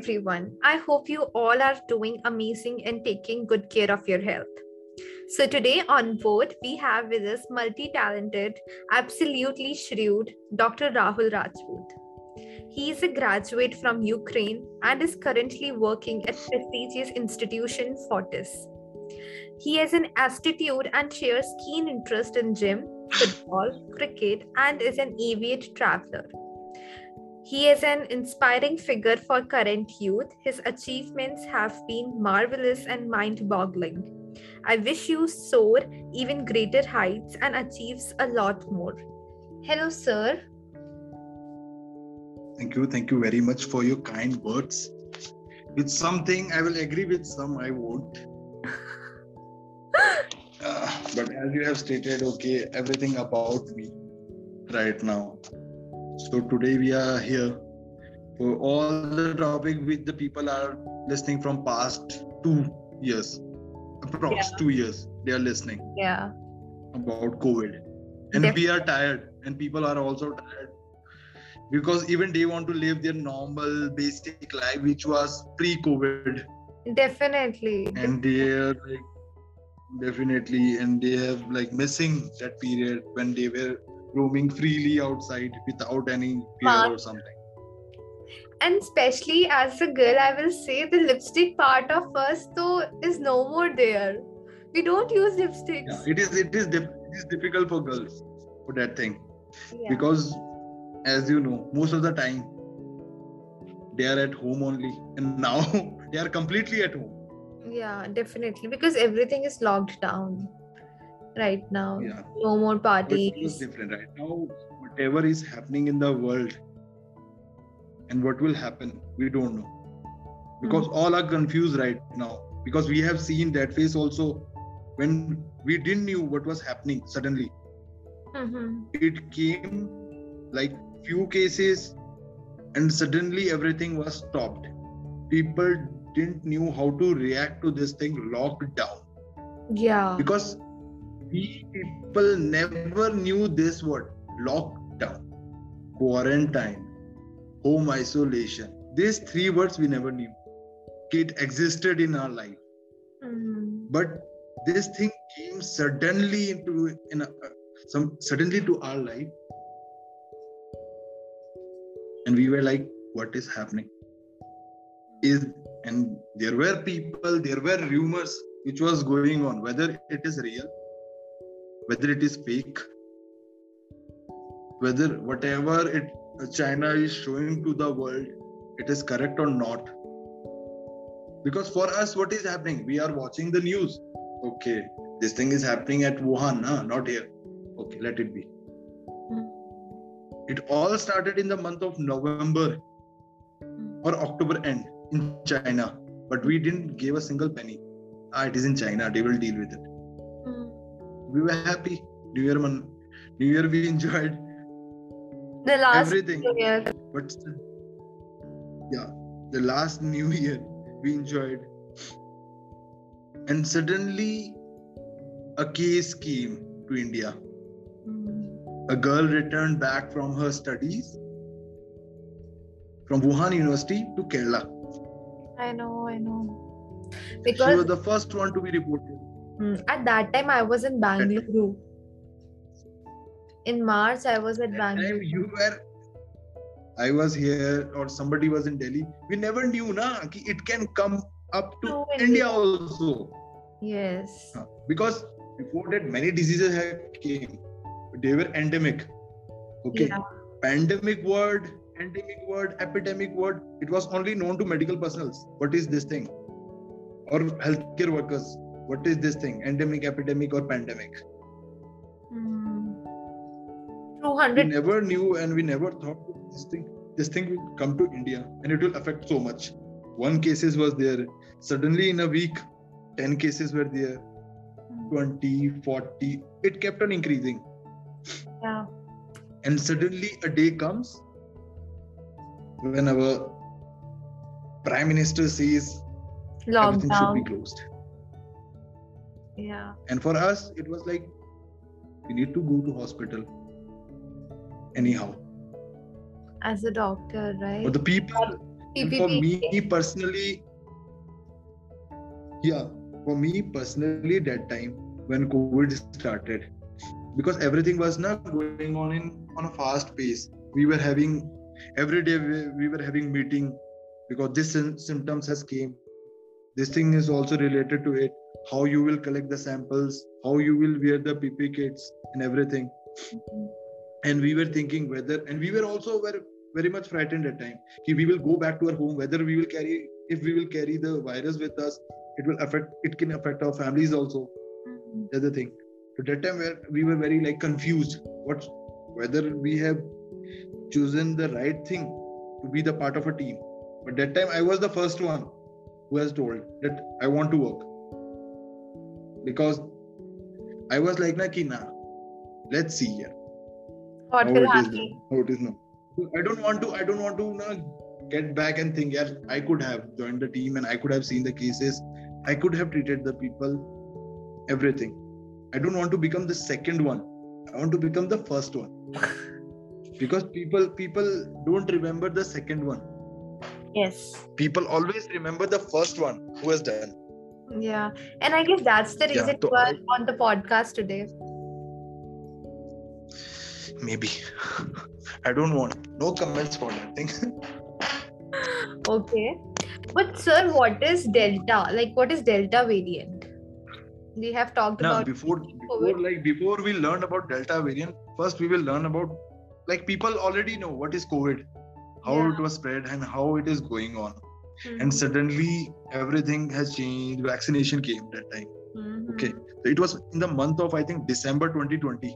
everyone. I hope you all are doing amazing and taking good care of your health. So today on board, we have with us multi-talented, absolutely shrewd Dr. Rahul Rajput. He is a graduate from Ukraine and is currently working at prestigious institution Fortis. He has an aptitude and shares keen interest in gym, football, cricket, and is an avid traveler. He is an inspiring figure for current youth. His achievements have been marvelous and mind-boggling. I wish you soar even greater heights and achieves a lot more. Hello, sir. Thank you very much for your kind words. With something I will agree, with some I won't. But as you have stated, okay, everything about me right now. So today we are here for all the topic which the people are listening from past 2 years, approx. 2 years they are listening. Yeah. About COVID, and we are tired, and people are also tired. Because even they want to live their normal basic life, which was pre-COVID. Definitely. And they are like, definitely, and they have like missing that period when they were roaming freely outside without any fear or something. And especially as a girl, I will say the lipstick part of us though is no more there. We don't use lipsticks. Yeah, it is difficult for girls for that thing. Yeah. Because as you know, most of the time they are at home only, and now they are completely at home. Yeah, definitely, because everything is locked down right now. Yeah. No more parties. But it is different right now. Whatever is happening in the world and what will happen, we don't know, because all are confused right now, because we have seen that phase also when we didn't knew what was happening suddenly. It came like few cases and suddenly everything was stopped. People didn't knew how to react to this thing, locked down. Yeah. Because we people never knew this word, lockdown, quarantine, home isolation. These three words we never knew. It existed in our life. But this thing came suddenly to our life. And we were like, what is happening? And there were people, there were rumors which was going on, whether it is real, whether it is fake, whether whatever China is showing to the world, it is correct or not. Because for us, what is happening? We are watching the news. Okay, this thing is happening at Wuhan, not here. Okay, let it be. It all started in the month of November or October end in China, but we didn't give a single penny. It is in China, they will deal with it. We were happy. New Year we enjoyed the last everything. New Year. But the last New Year we enjoyed, and suddenly a case came to India. A girl returned back from her studies from Wuhan University to Kerala. I know. Because she was the first one to be reported. At that time, I was in Bangalore. In March, I was at Bangalore. I was here, or somebody was in Delhi. We never knew, ki it can come up to India also. Yes. Because before that, many diseases had came. They were endemic. Okay. Yeah. Pandemic word, epidemic word. It was only known to medical personnel. What is this thing? Or healthcare workers. What is this thing? Endemic, epidemic, or pandemic? 200. We never knew, and we never thought this thing will come to India and it will affect so much. One cases was there. Suddenly in a week, 10 cases were there. 20, 40. It kept on increasing. Yeah. And suddenly a day comes when our Prime Minister says everything should be closed. Yeah. And for us, it was like, we need to go to hospital anyhow. As a doctor, right? But the people, And for me personally, that time when COVID started, because everything was not going on on a fast pace. We were having every day we were having meeting because this symptoms has came. This thing is also related to it. How you will collect the samples, how you will wear the PP kits and everything. And we were thinking whether, and we were also very much frightened at time. We will go back to our home, whether we will carry, if we will carry the virus with us, it can affect our families also. That's the thing. At that time we were very confused whether we have chosen the right thing to be the part of a team. But that time I was the first one who has told that I want to work. Because I was like, let's see here. How it is now. I don't want to get back and think, I could have joined the team and I could have seen the cases. I could have treated the people, everything. I don't want to become the second one. I want to become the first one. Because people don't remember the second one. Yes. People always remember the first one who has done. Yeah, and I guess that's the reason you are on the podcast today. Maybe. I don't want. No comments for that thing. Okay. But sir, what is Delta? What is Delta variant? We have talked about... Before we learn about Delta variant, first we will learn about... people already know what is COVID. How it was spread and how it is going on. Mm-hmm. And suddenly everything has changed. Vaccination came that time. Mm-hmm. Okay. So it was in the month of, I think, December 2020.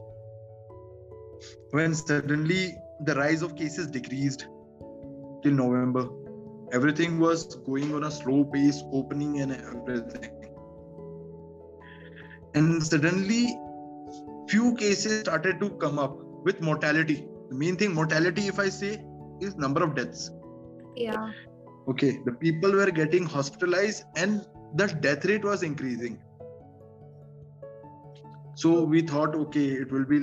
When suddenly the rise of cases decreased till November. Everything was going on a slow pace, opening and everything. And suddenly few cases started to come up with mortality. The main thing, mortality, if I say, is number of deaths. Yeah. Okay, the people were getting hospitalized and the death rate was increasing. So we thought, it will be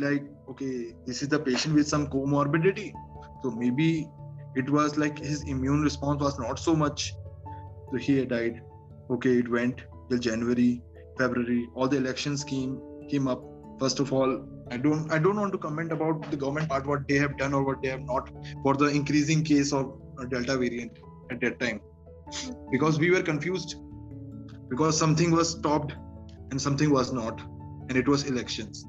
this is the patient with some comorbidity. So maybe it was his immune response was not so much. So he had died. Okay, it went till January, February, all the elections came up. First of all, I don't want to comment about the government part, what they have done or what they have not for the increasing case of Delta variant at that time, because we were confused, because something was stopped and something was not, and it was elections.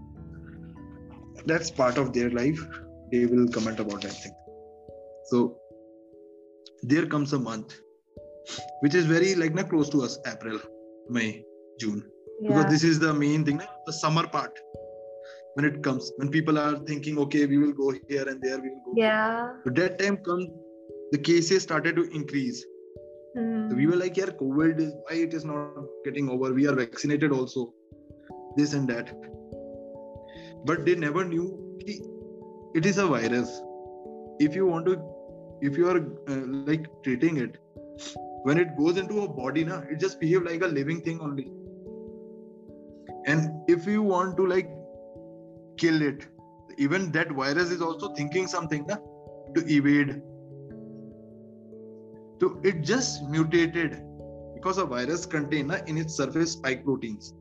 That's part of their life. They will comment about that thing. So there comes a month which is very close to us, April, May, June. Yeah. Because this is the main thing, the summer part. When it comes, when people are thinking, we will go here and there, we will go. Yeah. So that time comes, the cases started to increase. Mm. So we were COVID, why it is not getting over? We are vaccinated also. This and that. But they never knew it is a virus. If you are treating it, when it goes into a body, it just behaves like a living thing only. And if you want to kill it, even that virus is also thinking something to evade. So it just mutated, because a virus contains in its surface spike proteins.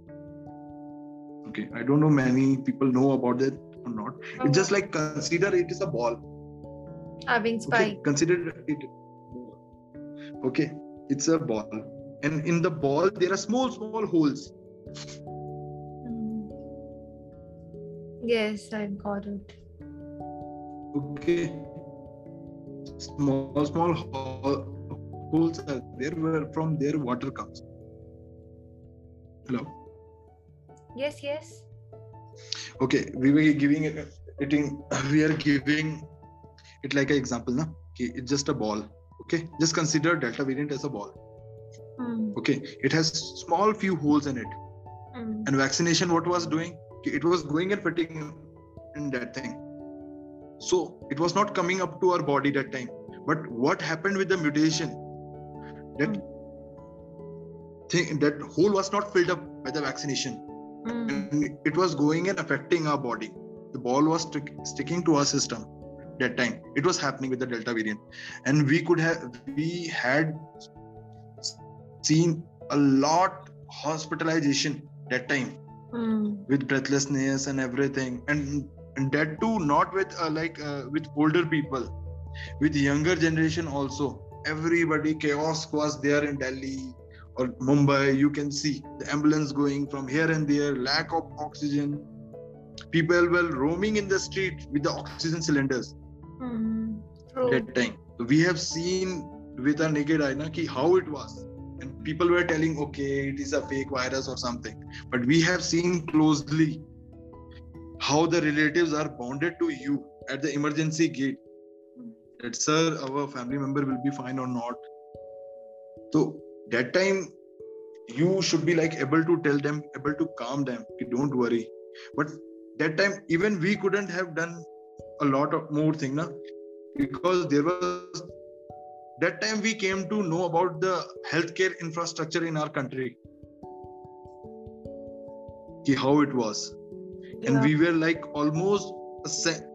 Okay, I don't know many people know about that or not. Okay. It's just consider it is a ball. Having spike. Okay, consider it. Okay, it's a ball, and in the ball there are small holes. Yes, I got it. Okay. Small holes are there where from their water comes. Hello? Yes. Okay, we are giving it an example. It's just a ball. Okay, just consider Delta variant as a ball. Mm. Okay, it has small few holes in it. Mm. And vaccination, what was doing? It was going and fitting in that thing. So it was not coming up to our body that time. But what happened with the mutation? That hole was not filled up by the vaccination. Mm. And it was going and affecting our body. The ball was sticking to our system. that time. It was happening with the Delta variant, and we had seen a lot hospitalization that time with breathlessness and everything, and that too not with with older people, with younger generation also. Everybody, chaos was there in Delhi or Mumbai. You can see the ambulance going from here and there, lack of oxygen. People were roaming in the street with the oxygen cylinders. That time. We have seen with our naked eye how it was. And people were telling, okay, it is a fake virus or something. But we have seen closely how the relatives are bonded to you at the emergency gate. That, sir, our family member will be fine or not. So that time, you should be able to tell them, able to calm them. Don't worry. But that time, even we couldn't have done a lot of more thing, because there was, that time we came to know about the healthcare infrastructure in our country, how it was. Yeah. And we were almost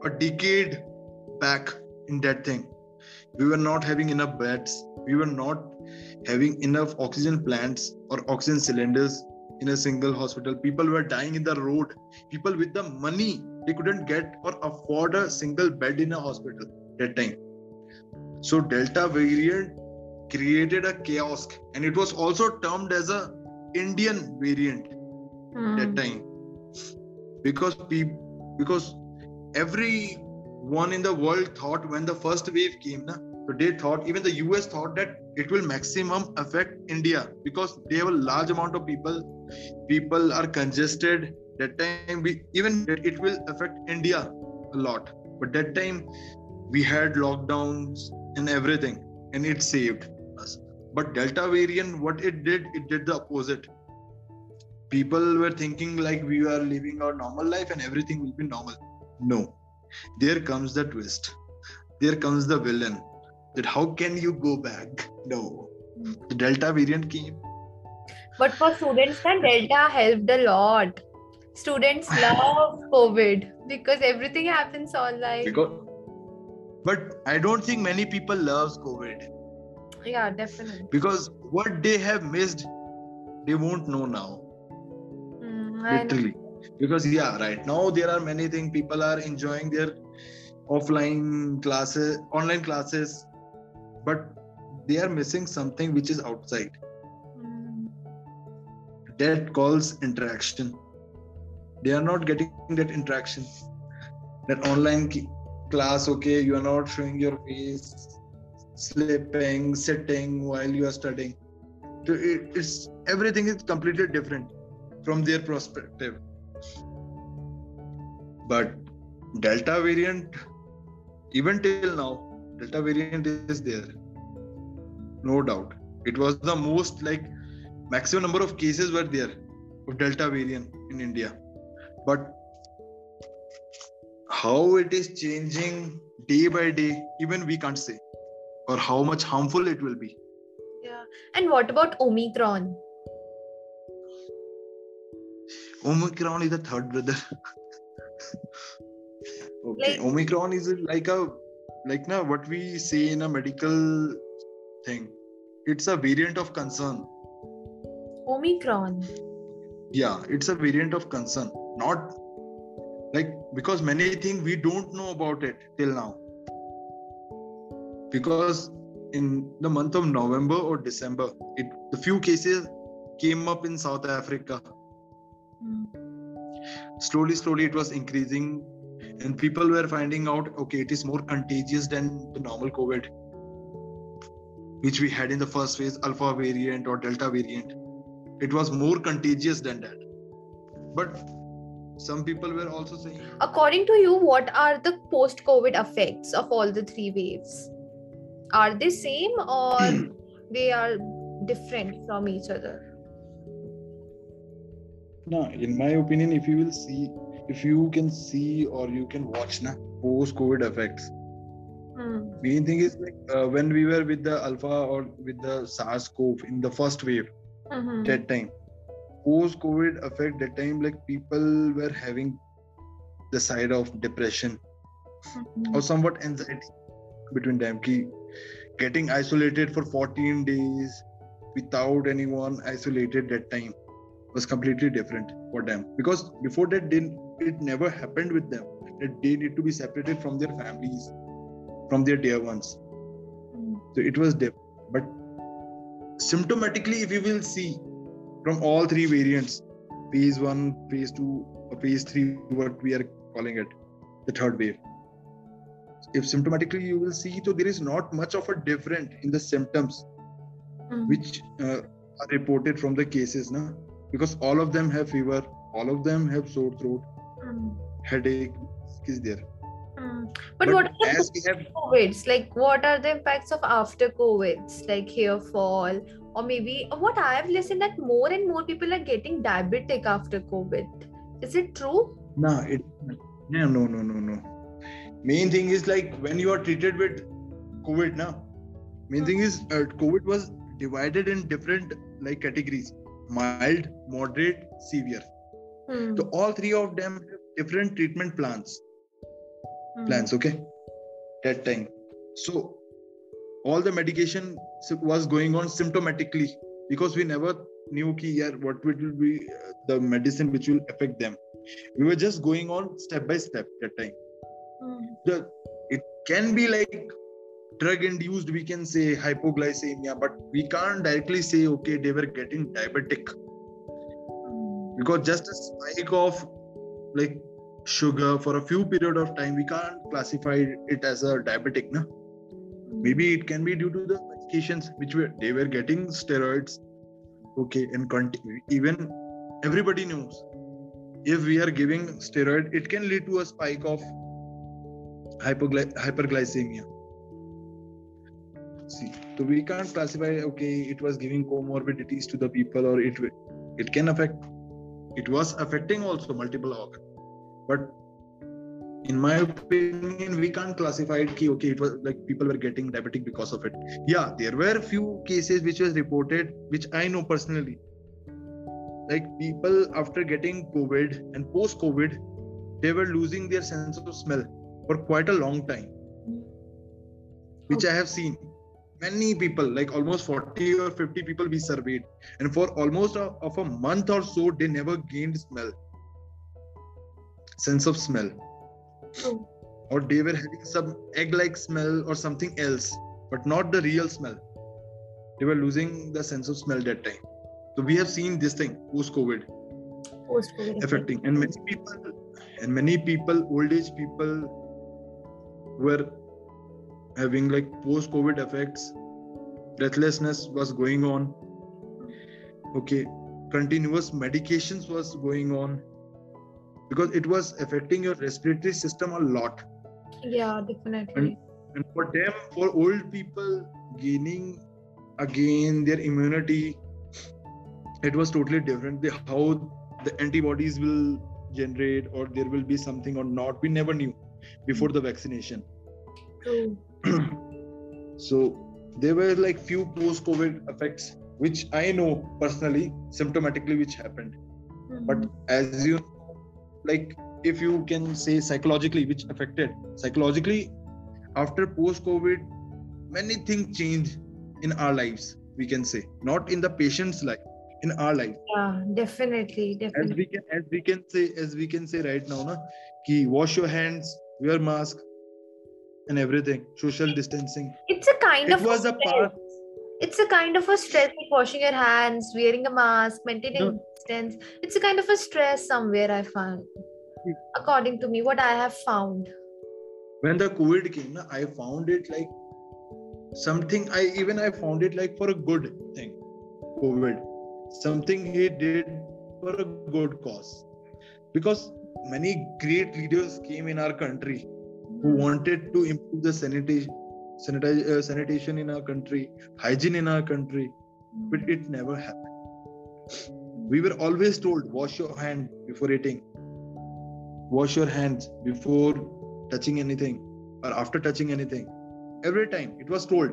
a decade back in that thing. We were not having enough beds. We were not having enough oxygen plants or oxygen cylinders in a single hospital. People were dying in the road. People with the money, they couldn't get or afford a single bed in a hospital that time. So Delta variant created a chaos, and it was also termed as a Indian variant that time, because everyone in the world thought when the first wave came, so they thought, even the US thought that it will maximum affect India because they have a large amount of people are congested. That time it will affect India a lot. But that time we had lockdowns and everything, and it saved us. But Delta variant, what it did the opposite. People were thinking we are living our normal life and everything will be normal. No, there comes the twist. There comes the villain. That how can you go back? No. The Delta variant came. But for students, Delta helped a lot. Students love COVID because everything happens online. But I don't think many people love COVID. Yeah, definitely. Because what they have missed, they won't know now. Literally. Because right now there are many things. People are enjoying their online classes. But they are missing something which is outside. That calls interaction. They are not getting that interaction. That online class, okay, you are not showing your face, sleeping, sitting while you are studying. So everything is completely different from their perspective. But Delta variant, even till now, Delta variant is there, no doubt. It was the most maximum number of cases were there of Delta variant in India. But how it is changing day by day, even we can't say, or how much harmful it will be. Yeah. And what about Omicron? Omicron is the third brother. Okay. Omicron is what we say in a medical thing, it's a variant of concern. Omicron. Yeah, it's a variant of concern. Not because many things we don't know about it till now. Because in the month of November or December, the few cases came up in South Africa. Slowly, it was increasing. And people were finding out, okay, it is more contagious than the normal COVID, which we had in the first phase, Alpha variant or Delta variant. It was more contagious than that. But some people were also saying... According to you, what are the post-COVID effects of all the three waves? Are they same or they are different from each other? No, in my opinion, if you can see or you can watch post-COVID effects. Main thing is when we were with the Alpha or with the SARS-CoV in the first wave, that time, post-COVID effect that time, people were having the side of depression, or somewhat anxiety between them. Getting isolated for 14 days without anyone isolated that time was completely different for them, because before that it never happened with them that they need to be separated from their families, from their dear ones. So it was different. But symptomatically, if you will see from all three variants, phase 1, phase 2, or phase 3, what we are calling it, the third wave. If symptomatically you will see, so there is not much of a difference in the symptoms which are reported from the cases, na? Because all of them have fever, all of them have sore throat, headache is there. But what are the COVIDs? Like, what are the impacts of after COVIDs? Like hair fall, or maybe what I have listened that more and more people are getting diabetic after COVID. Is it true? No. Main thing is, like, when you are treated with COVID, main thing is COVID was divided in different like categories: mild, moderate, severe. So all three of them have different treatment plans, okay, that time. So all the medication was going on symptomatically, because we never knew what will be the medicine which will affect them. We were just going on step by step that time. It can be like drug induced, we can say hypoglycemia, but we can't directly say okay they were getting diabetic, because just a spike of like sugar for a few period of time, we can't classify it as a diabetic, na? Maybe it can be due to the medications which they were getting, steroids, okay, and continue. Even everybody knows, if we are giving steroid, it can lead to a spike of hyperglycemia. See, so we can't classify okay it was giving comorbidities to the people, or it can affect. It was affecting also multiple organs. But in my opinion, we can't classify it ki, okay, it was like people were getting diabetic because of it. Yeah, there were few cases which was reported, which I know personally. Like people after getting COVID and post-COVID, they were losing their sense of smell for quite a long time, which I have seen. Many people, like almost 40 or 50 people we surveyed, and for almost of a month or so, they never gained sense of smell, or they were having some egg-like smell or something else, but not the real smell. They were losing the sense of smell that time. So we have seen this thing post-COVID affecting, and many people, old age people were having like post-COVID effects. Breathlessness was going on. Okay, continuous medications was going on, because it was affecting your respiratory system a lot. Yeah, definitely. And for them, for old people, gaining again their immunity, it was totally different. How the antibodies will generate, or there will be something or not, we never knew before the vaccination. So there were like few post-COVID effects, which I know personally, symptomatically, which happened. But as you like, if you can say psychologically, which affected psychologically after post-COVID, many things changed in our lives, we can say, not in the patient's life, in our life. Yeah, definitely. As we can say right now, wash your hands, wear mask, and everything, social distancing. It's a kind of a stress, like washing your hands, wearing a mask, maintaining distance. It's a kind of a stress somewhere, I found. According to me, what I have found. When the COVID came, I found it like something, I found it like for a good thing, COVID. Something he did for a good cause. Because many great leaders came in our country who wanted to improve the sanitation in our country, hygiene in our country, but it never happened. We were always told, wash your hand before eating, wash your hands before touching anything or after touching anything. Every time it was told,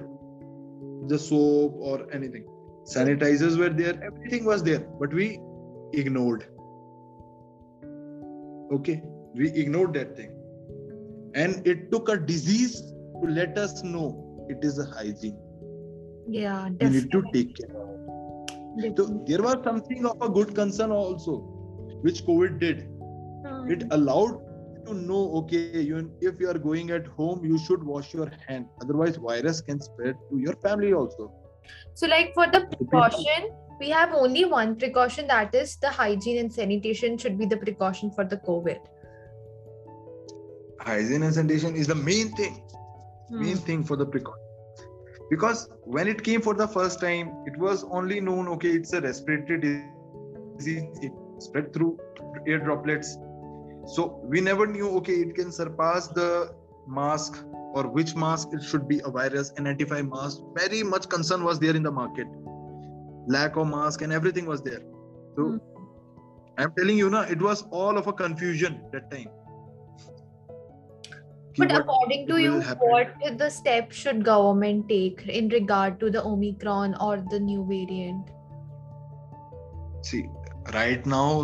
the soap or anything, sanitizers were there, everything was there, but we ignored that thing. And it took a disease to let us know it is a hygiene. Yeah, definitely. You need to take care of it. So there was something of a good concern also, which COVID did. It allowed to know, okay, if you are going at home, you should wash your hand. Otherwise, virus can spread to your family also. So like for the precaution, we have only one precaution, that is the hygiene and sanitation should be the precaution for the COVID. Hygiene and sanitation is the main thing for the precaution. Because when it came for the first time, it was only known, okay, it's a respiratory disease, it spread through air droplets. So we never knew, okay, it can surpass the mask or which mask it should be a virus. N95 mask, very much concern was there in the market. Lack of mask and everything was there. So I'm telling you, it was all of a confusion that time. But according to you, what the steps should government take in regard to the Omicron or the new variant? See, right now,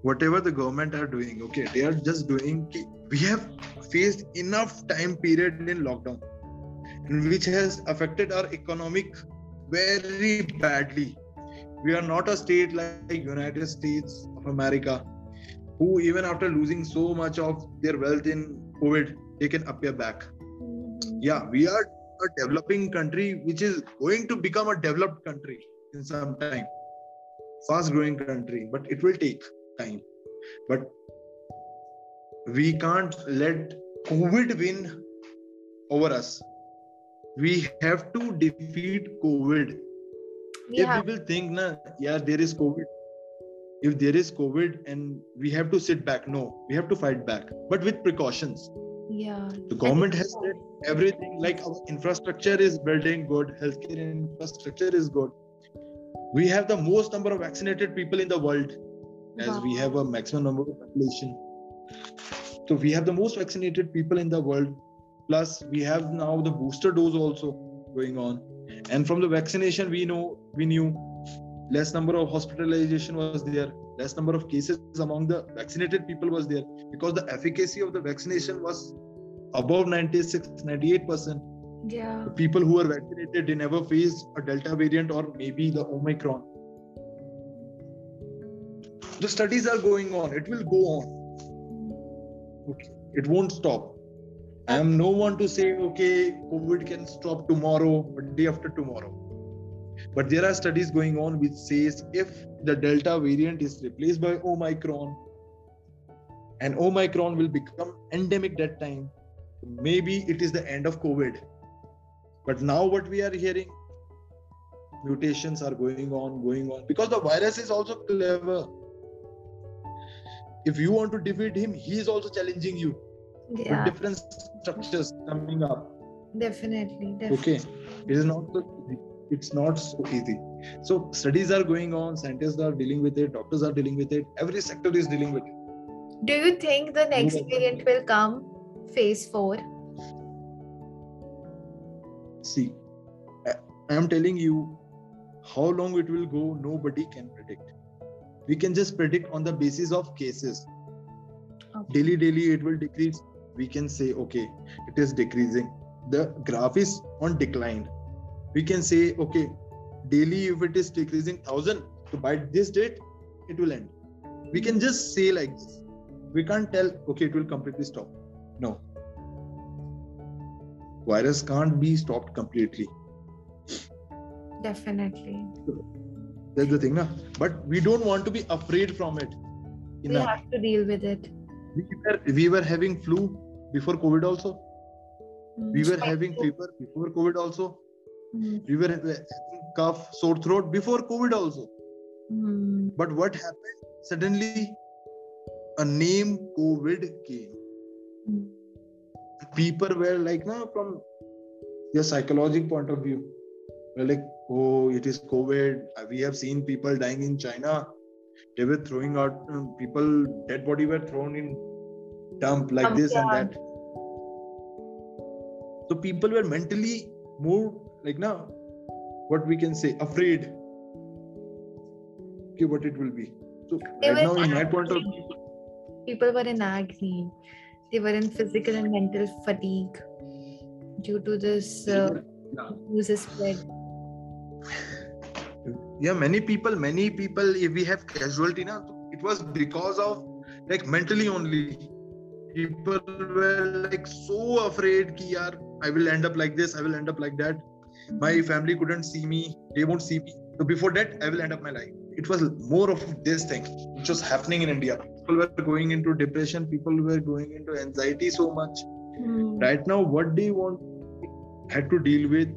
whatever the government are doing, okay, they are just doing, we have faced enough time period in lockdown, and which has affected our economic very badly. We are not a state like United States of America, who even after losing so much of their wealth in COVID, they can appear back. Yeah, we are a developing country, which is going to become a developed country in some time. Fast growing country, but it will take time. But we can't let COVID win over us. We have to defeat COVID. If people think, there is COVID. If there is COVID and we have to sit back, no, we have to fight back, but with precautions. Yeah. The government has said everything, like our infrastructure is building good, healthcare infrastructure is good. We have the most number of vaccinated people in the world, as we have a maximum number of population. So we have the most vaccinated people in the world. Plus, we have now the booster dose also going on. And from the vaccination, we knew less number of hospitalization was there. Less number of cases among the vaccinated people was there, because the efficacy of the vaccination was above 96, 98%. Yeah. The people who are vaccinated, they never face a Delta variant or maybe the Omicron. The studies are going on. It will go on. Okay. It won't stop. I am no one to say, okay, COVID can stop tomorrow or day after tomorrow. But there are studies going on which says if the Delta variant is replaced by Omicron, and Omicron will become endemic that time, maybe it is the end of COVID. But now what we are hearing, mutations are going on, because the virus is also clever. If you want to defeat him, he is also challenging you with different structures coming up. Definitely. Okay, it's not so easy. So studies are going on, scientists are dealing with it, doctors are dealing with it, every sector is dealing with it. Do you think the next variant will come? Phase 4. See, I am telling you, how long it will go, nobody can predict. We can just predict on the basis of cases. Okay. Daily it will decrease. We can say, okay, it is decreasing. The graph is on decline. We can say, okay, daily if it is decreasing 1,000, so by this date, it will end. We can just say like this. We can't tell, okay, it will completely stop. No. Virus can't be stopped completely. Definitely. That's the thing, But we don't want to be afraid from it. We have to deal with it. We were having flu before COVID also. We were having fever before COVID also. We were having cough, sore throat before COVID also. But what happened? Suddenly, a name COVID came. People were like, from your psychological point of view, were like, oh, it is COVID. We have seen people dying in China. They were throwing out people, dead body were thrown in dump like this and that. So people were mentally moved, like what we can say, afraid. Okay, what it will be. So right now, in my point of view, People were in agony. They were in physical and mental fatigue due to this user spread. Yeah, many people, if we have casualty now, it was because of like mentally only. People were like so afraid ki yaar, I will end up like this, I will end up like that. My family couldn't see me, they won't see me. So before that, I will end up my life. It was more of this thing which was happening in India. People were going into depression, people were going into anxiety so much. Right now, what they had to deal with,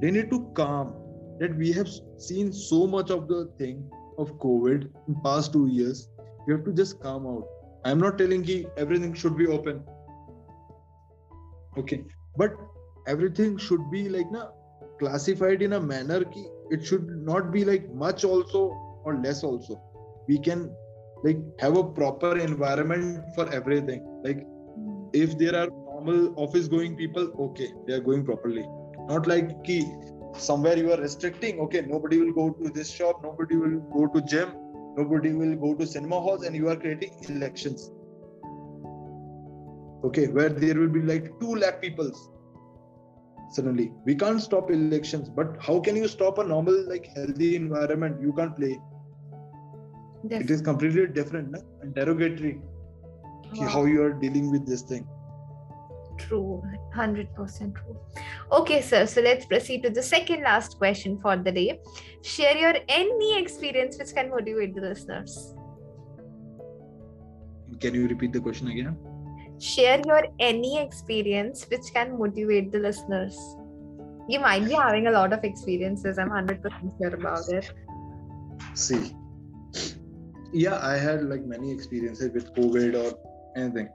they need to calm. That we have seen so much of the thing of COVID in past 2 years. You have to just calm out. I'm not telling you everything should be open. Okay. But everything should be like classified in a manner ki it should not be like much also or less also. We can like have a proper environment for everything. Like if there are normal office going people, okay, they are going properly. Not like ki somewhere you are restricting, okay, nobody will go to this shop, nobody will go to gym, nobody will go to cinema halls, and you are creating elections. Okay, where there will be like 2 lakh people. Suddenly, we can't stop elections, but how can you stop a normal, like healthy environment? You can't play. Definitely. It is completely different and derogatory. Wow. How you are dealing with this thing. True, 100% true. Okay, sir, so let's proceed to the second last question for the day. Share your any experience which can motivate the listeners. Can you repeat the question again? Share your any experience which can motivate the listeners. You might be having a lot of experiences, I'm 100% sure about it. See, yeah, I had like many experiences with COVID or anything.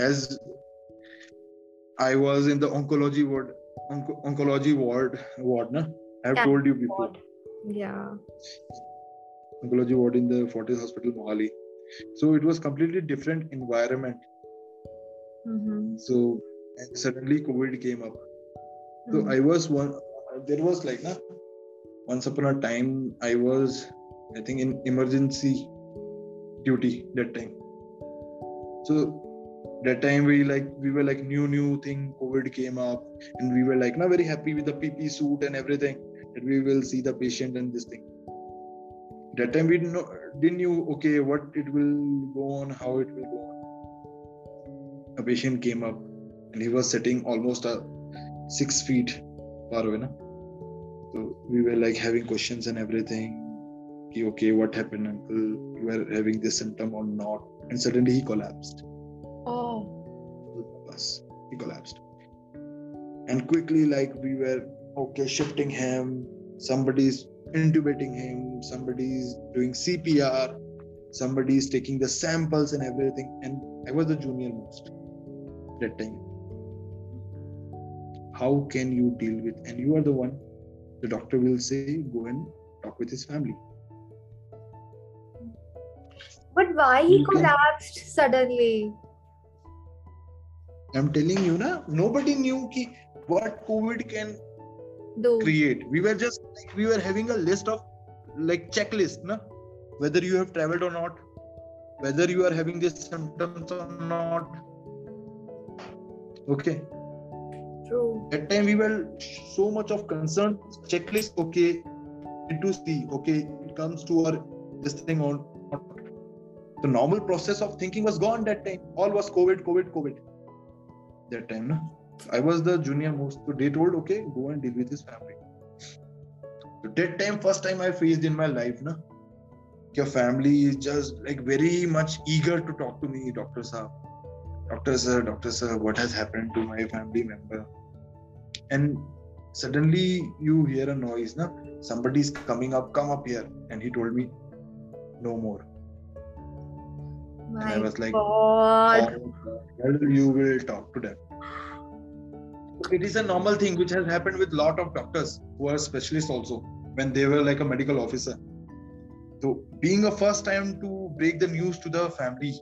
As I was in the oncology ward, I have told you before. Yeah. Oncology ward in the Fortis Hospital, Mohali. So it was completely different environment. Mm-hmm. So and suddenly COVID came up. So I was once upon a time, I was, I think, in emergency duty that time. So that time we were new thing, COVID came up, and we were very happy with the PP suit and everything that we will see the patient and this thing. That time we didn't know okay what it will go on, how it will go on. A patient came up and he was sitting almost 6 feet far away. So we were having questions and everything. Okay, what happened, uncle? You were having this symptom or not? And suddenly he collapsed. And quickly we were shifting him, somebody's intubating him, somebody's doing CPR, somebody's taking the samples and everything, and I was the junior most that time. How can you deal with, and you are the one, the doctor will say go and talk with his family. But why he collapsed suddenly? I'm telling you, nobody knew what COVID can create. We were just having a list of checklist, whether you have traveled or not, whether you are having these symptoms or not. Okay. True. That time we were so much of concern. Checklist, okay, to see, okay, it comes to our this thing or not. The normal process of thinking was gone that time. All was COVID. That time, I was the junior most, so they told, okay, go and deal with his family. So that time, first time I faced in my life, your family is just very much eager to talk to me, Doctor sir, what has happened to my family member? And suddenly you hear a noise, somebody's coming up, come up here. And he told me, no more. And I was God. Well, you will talk to them. It is a normal thing which has happened with lot of doctors who are specialists also when they were a medical officer. So being a first time to break the news to the family,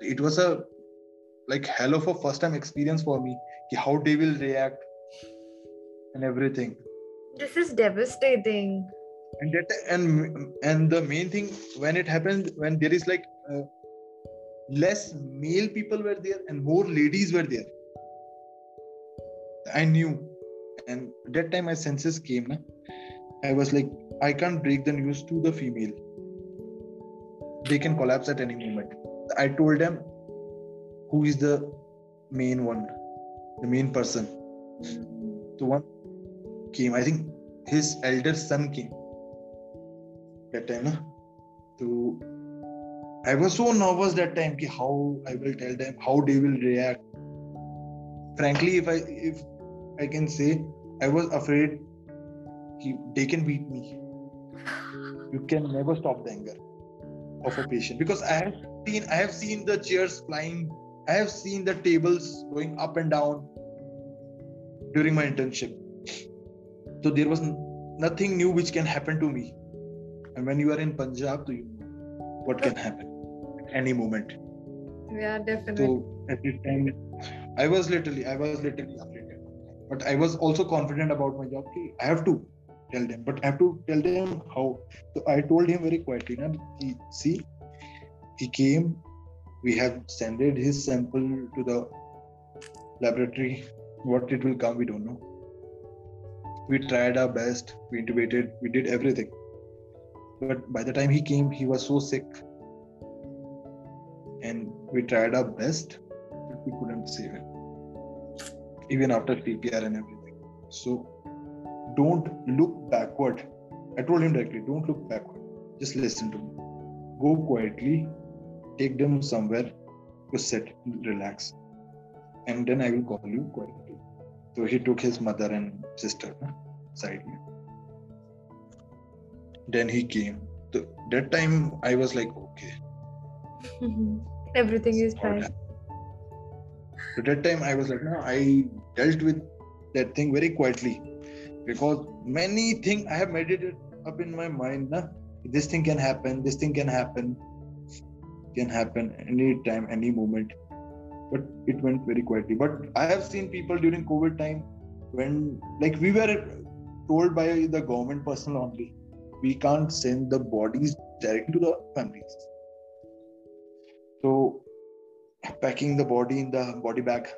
it was a hell of a first time experience for me, how they will react and everything. This is devastating. And the main thing when it happens, when there is less male people were there and more ladies were there. I knew. And that time my senses came. Na? I was like, I can't break the news to the female. They can collapse at any moment. I told them who is the main one, the main person. The one came. I think his elder son came. That time, na? So I was so nervous that time ki how I will tell them, how they will react. Frankly, if I can say, I was afraid they can beat me. You can never stop the anger of a patient, because I have seen the chairs flying. I have seen the tables going up and down during my internship. So there was nothing new which can happen to me. And when you are in Punjab, you know what can happen at any moment. Yeah, definitely. So at this time, I was literally afraid. But I was also confident about my job. I have to tell them, but I have to tell them how. So I told him very quietly, na, see, he came, we have sent his sample to the laboratory. What it will come, we don't know. We tried our best, we intubated, we did everything. But by the time he came, he was so sick. And we tried our best, but we couldn't save him. Even after CPR and everything. So don't look backward. I told him directly, don't look backward. Just listen to me. Go quietly, take them somewhere to sit, relax. And then I will call you quietly. So he took his mother and sister side. Then he came. So that time I was like, okay. Mm-hmm. Everything is fine. So that time I was like, no, I dealt with that thing very quietly, because many things I have meditated up in my mind. Na? This thing can happen any time, any moment. But it went very quietly. But I have seen people during COVID time when, like, we were told by the government personnel only, we can't send the bodies directly to the families. So packing the body in the body bag,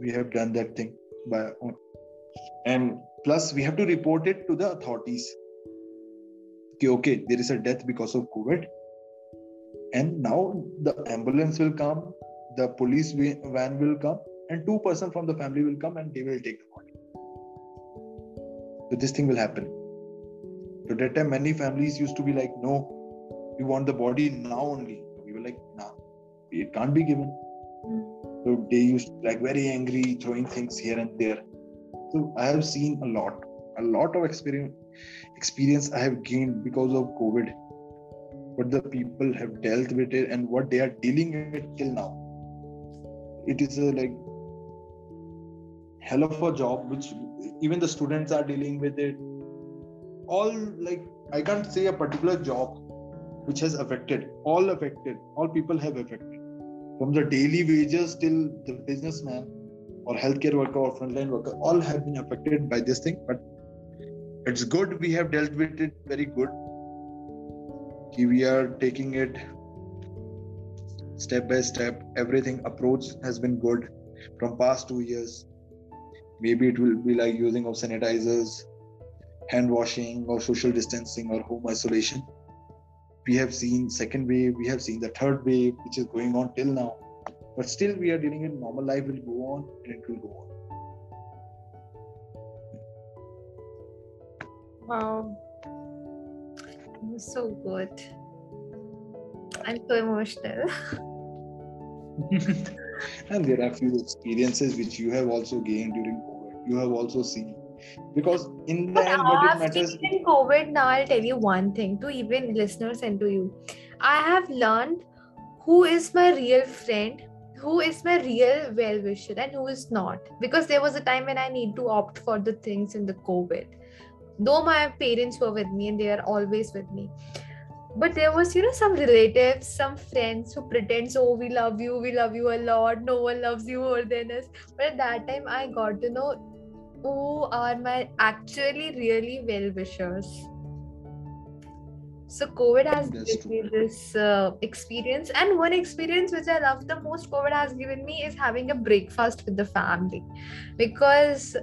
we have done that thing by our own, and plus we have to report it to the authorities. Okay, there is a death because of COVID, and now the ambulance will come, the police van will come, and 2 persons from the family will come and they will take the body. So this thing will happen. So that time many families used to be like, no, we want the body now only. We were like, nah. It can't be given. So they used to like very angry, throwing things here and there. So I have seen a lot of experience I have gained because of COVID. What the people have dealt with it and what they are dealing with till now. It is a like hell of a job, which even the students are dealing with it. All, like, I can't say a particular job which has affected. All people have affected. From the daily wages till the businessman or healthcare worker or frontline worker, all have been affected by this thing. But it's good we have dealt with it very good. We are taking it step by step. Everything approach has been good from past 2 years. Maybe it will be like using of sanitizers, hand washing, or social distancing, or home isolation. We have seen second wave, we have seen the third wave, which is going on till now. But still we are dealing with normal life will go on and it will go on. Wow. It was so good. I'm so emotional. And there are few experiences which you have also gained during COVID. You have also seen. Because in the end, what it matters in COVID, now I'll tell you one thing to even listeners and to you. I have learned who is my real friend, who is my real well-wisher, and who is not. Because there was a time when I need to opt for the things in the COVID. Though my parents were with me and they are always with me. But there was, some relatives, some friends who pretends, oh, we love you a lot, no one loves you more than us. But at that time, I got to know who are my actually really well-wishers. So COVID has given me this experience, and one experience which I love the most COVID has given me is having a breakfast with the family, because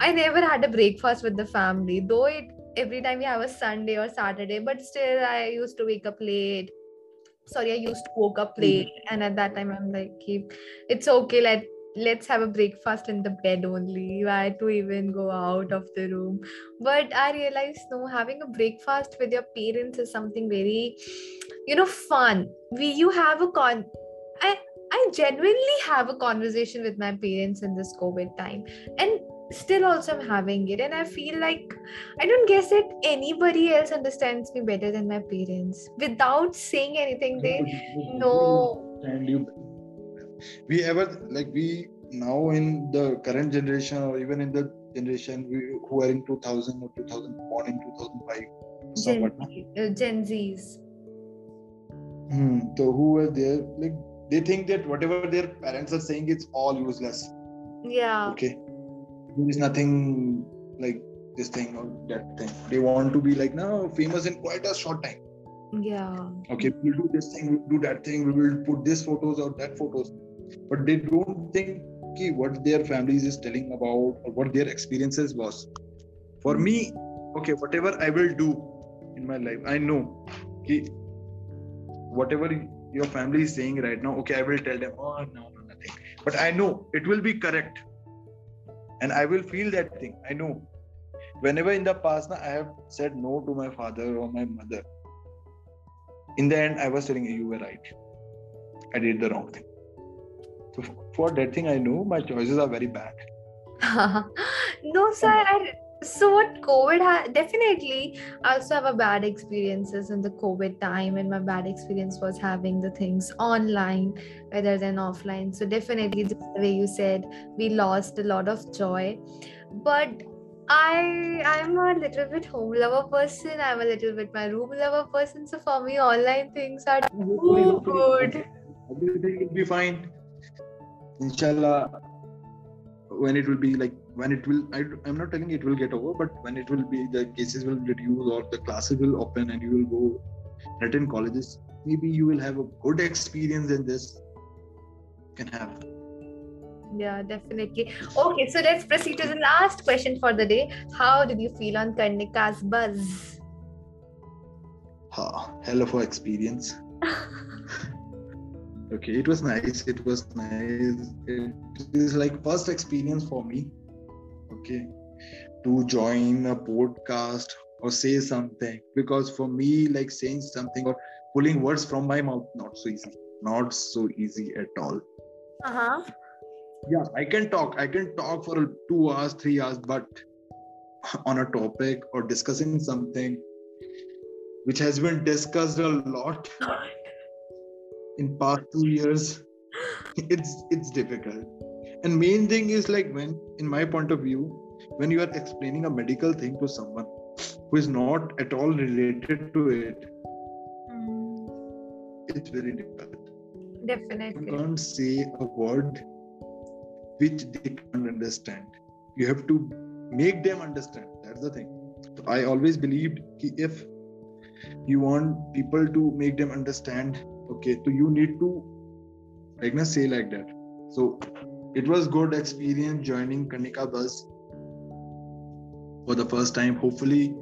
I never had a breakfast with the family, though every time we have a Sunday or Saturday, but still I used to woke up late, and at that time I'm like, it's okay, let's have a breakfast in the bed only, why to even go out of the room. But I realized having a breakfast with your parents is something very fun. I genuinely have a conversation with my parents in this COVID time, and still also I'm having it, and I feel like I don't guess that anybody else understands me better than my parents. Without saying anything, they know. We now in the current generation, or even in the generation who are in 2000 or 2000, born in 2005, Gen Z's. So who were there, they think that whatever their parents are saying, it's all useless. Yeah. Okay. There is nothing like this thing or that thing. They want to be famous in quite a short time. Yeah. Okay, we'll do this thing, we'll do that thing, we will put this photos or that photos. But they don't think what their families is telling about or what their experiences was. For me, whatever I will do in my life, I know whatever your family is saying right now, I will tell them, nothing. But I know it will be correct. And I will feel that thing. I know. Whenever in the past I have said no to my father or my mother, in the end I was telling you were right. I did the wrong thing. So for that thing, I know my choices are very bad. No, sir. So what COVID definitely I also have a bad experiences in the COVID time, and my bad experience was having the things online rather than offline. So definitely just the way you said, we lost a lot of joy. But I'm a little bit home lover person, I'm a little bit my room lover person, so for me online things are too good. Everything will be fine, inshallah. I'm not telling it will get over, but when it will be, the cases will reduce or the classes will open and you will go attend colleges, maybe you will have a good experience in this. Can have. Yeah, definitely. Okay, so let's proceed to the last question for the day. How did you feel on Kanika's Buzz? Hell of an experience. Okay, it was nice. It is first experience for me. Okay, to join a podcast or say something, because for me, saying something or pulling words from my mouth, not so easy at all. Uh-huh. Yeah, I can talk for 2 hours, 3 hours, but on a topic or discussing something which has been discussed a lot in past 2 years, it's difficult. And main thing is when, in my point of view, when you are explaining a medical thing to someone who is not at all related to it, it's very difficult. Definitely. You can't say a word which they can't understand. You have to make them understand. That's the thing. So I always believed if you want people to make them understand, so you need to say like that. So it was good experience joining Kanika's Buzz for the first time. Hopefully,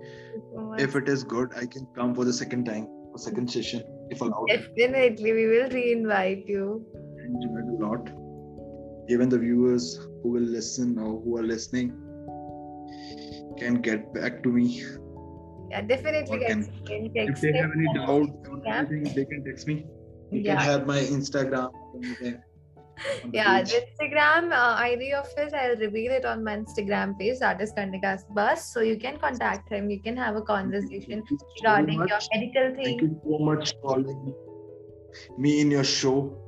if it is good, I can come for the second time, for second session, if allowed. Definitely, we will re-invite you. Enjoyed a lot. Even the viewers who will listen or who are listening can get back to me. Yeah, definitely. If they have any doubt, they can text me. You can have my Instagram. The Instagram ID of his, I'll reveal it on my Instagram page. That is Kanika's Buzz. So you can contact him. You can have a conversation regarding your medical thing. Thank you so much for me in your show.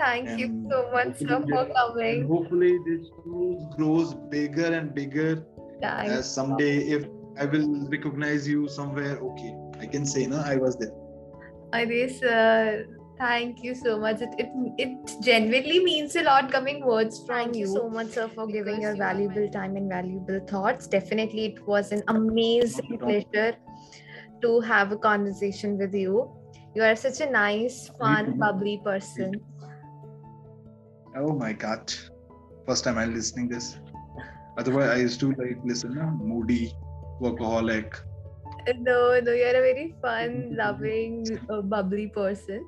Thank you so much for coming. And hopefully this show grows bigger and bigger. As someday, if I will recognize you somewhere, I can say, I was there. Aris, thank you so much. It genuinely means a lot coming words from you. Thank you so much, sir, for giving your valuable time and valuable thoughts. Definitely, it was an amazing pleasure to have a conversation with you. You are such a nice, fun, bubbly person. Oh my God. First time I'm listening this. Otherwise, I used to like listen, moody, workaholic. No, you're a very fun, loving, bubbly person.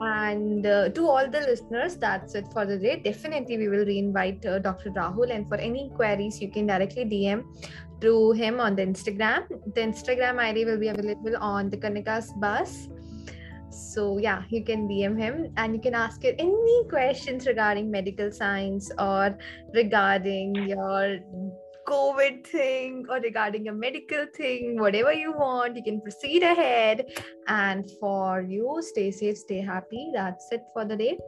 And to all the listeners, that's it for the day. Definitely, we will re-invite Dr. Rahul. And for any queries, you can directly DM to him on the Instagram. The Instagram ID will be available on the Kanika's Buzz. So yeah, you can DM him and you can ask him any questions regarding medical science or regarding your COVID thing or regarding a medical thing, whatever you want, you can proceed ahead. And for you, stay safe, stay happy. That's it for the day.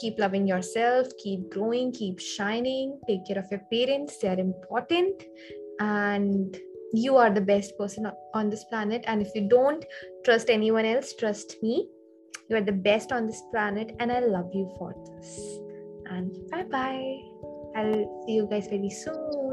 Keep loving yourself, keep growing, keep shining. Take care of your parents, they're important. And you are the best person on this planet. And if you don't trust anyone else, trust me. You are the best on this planet and I love you for this. And bye-bye. I'll see you guys very soon.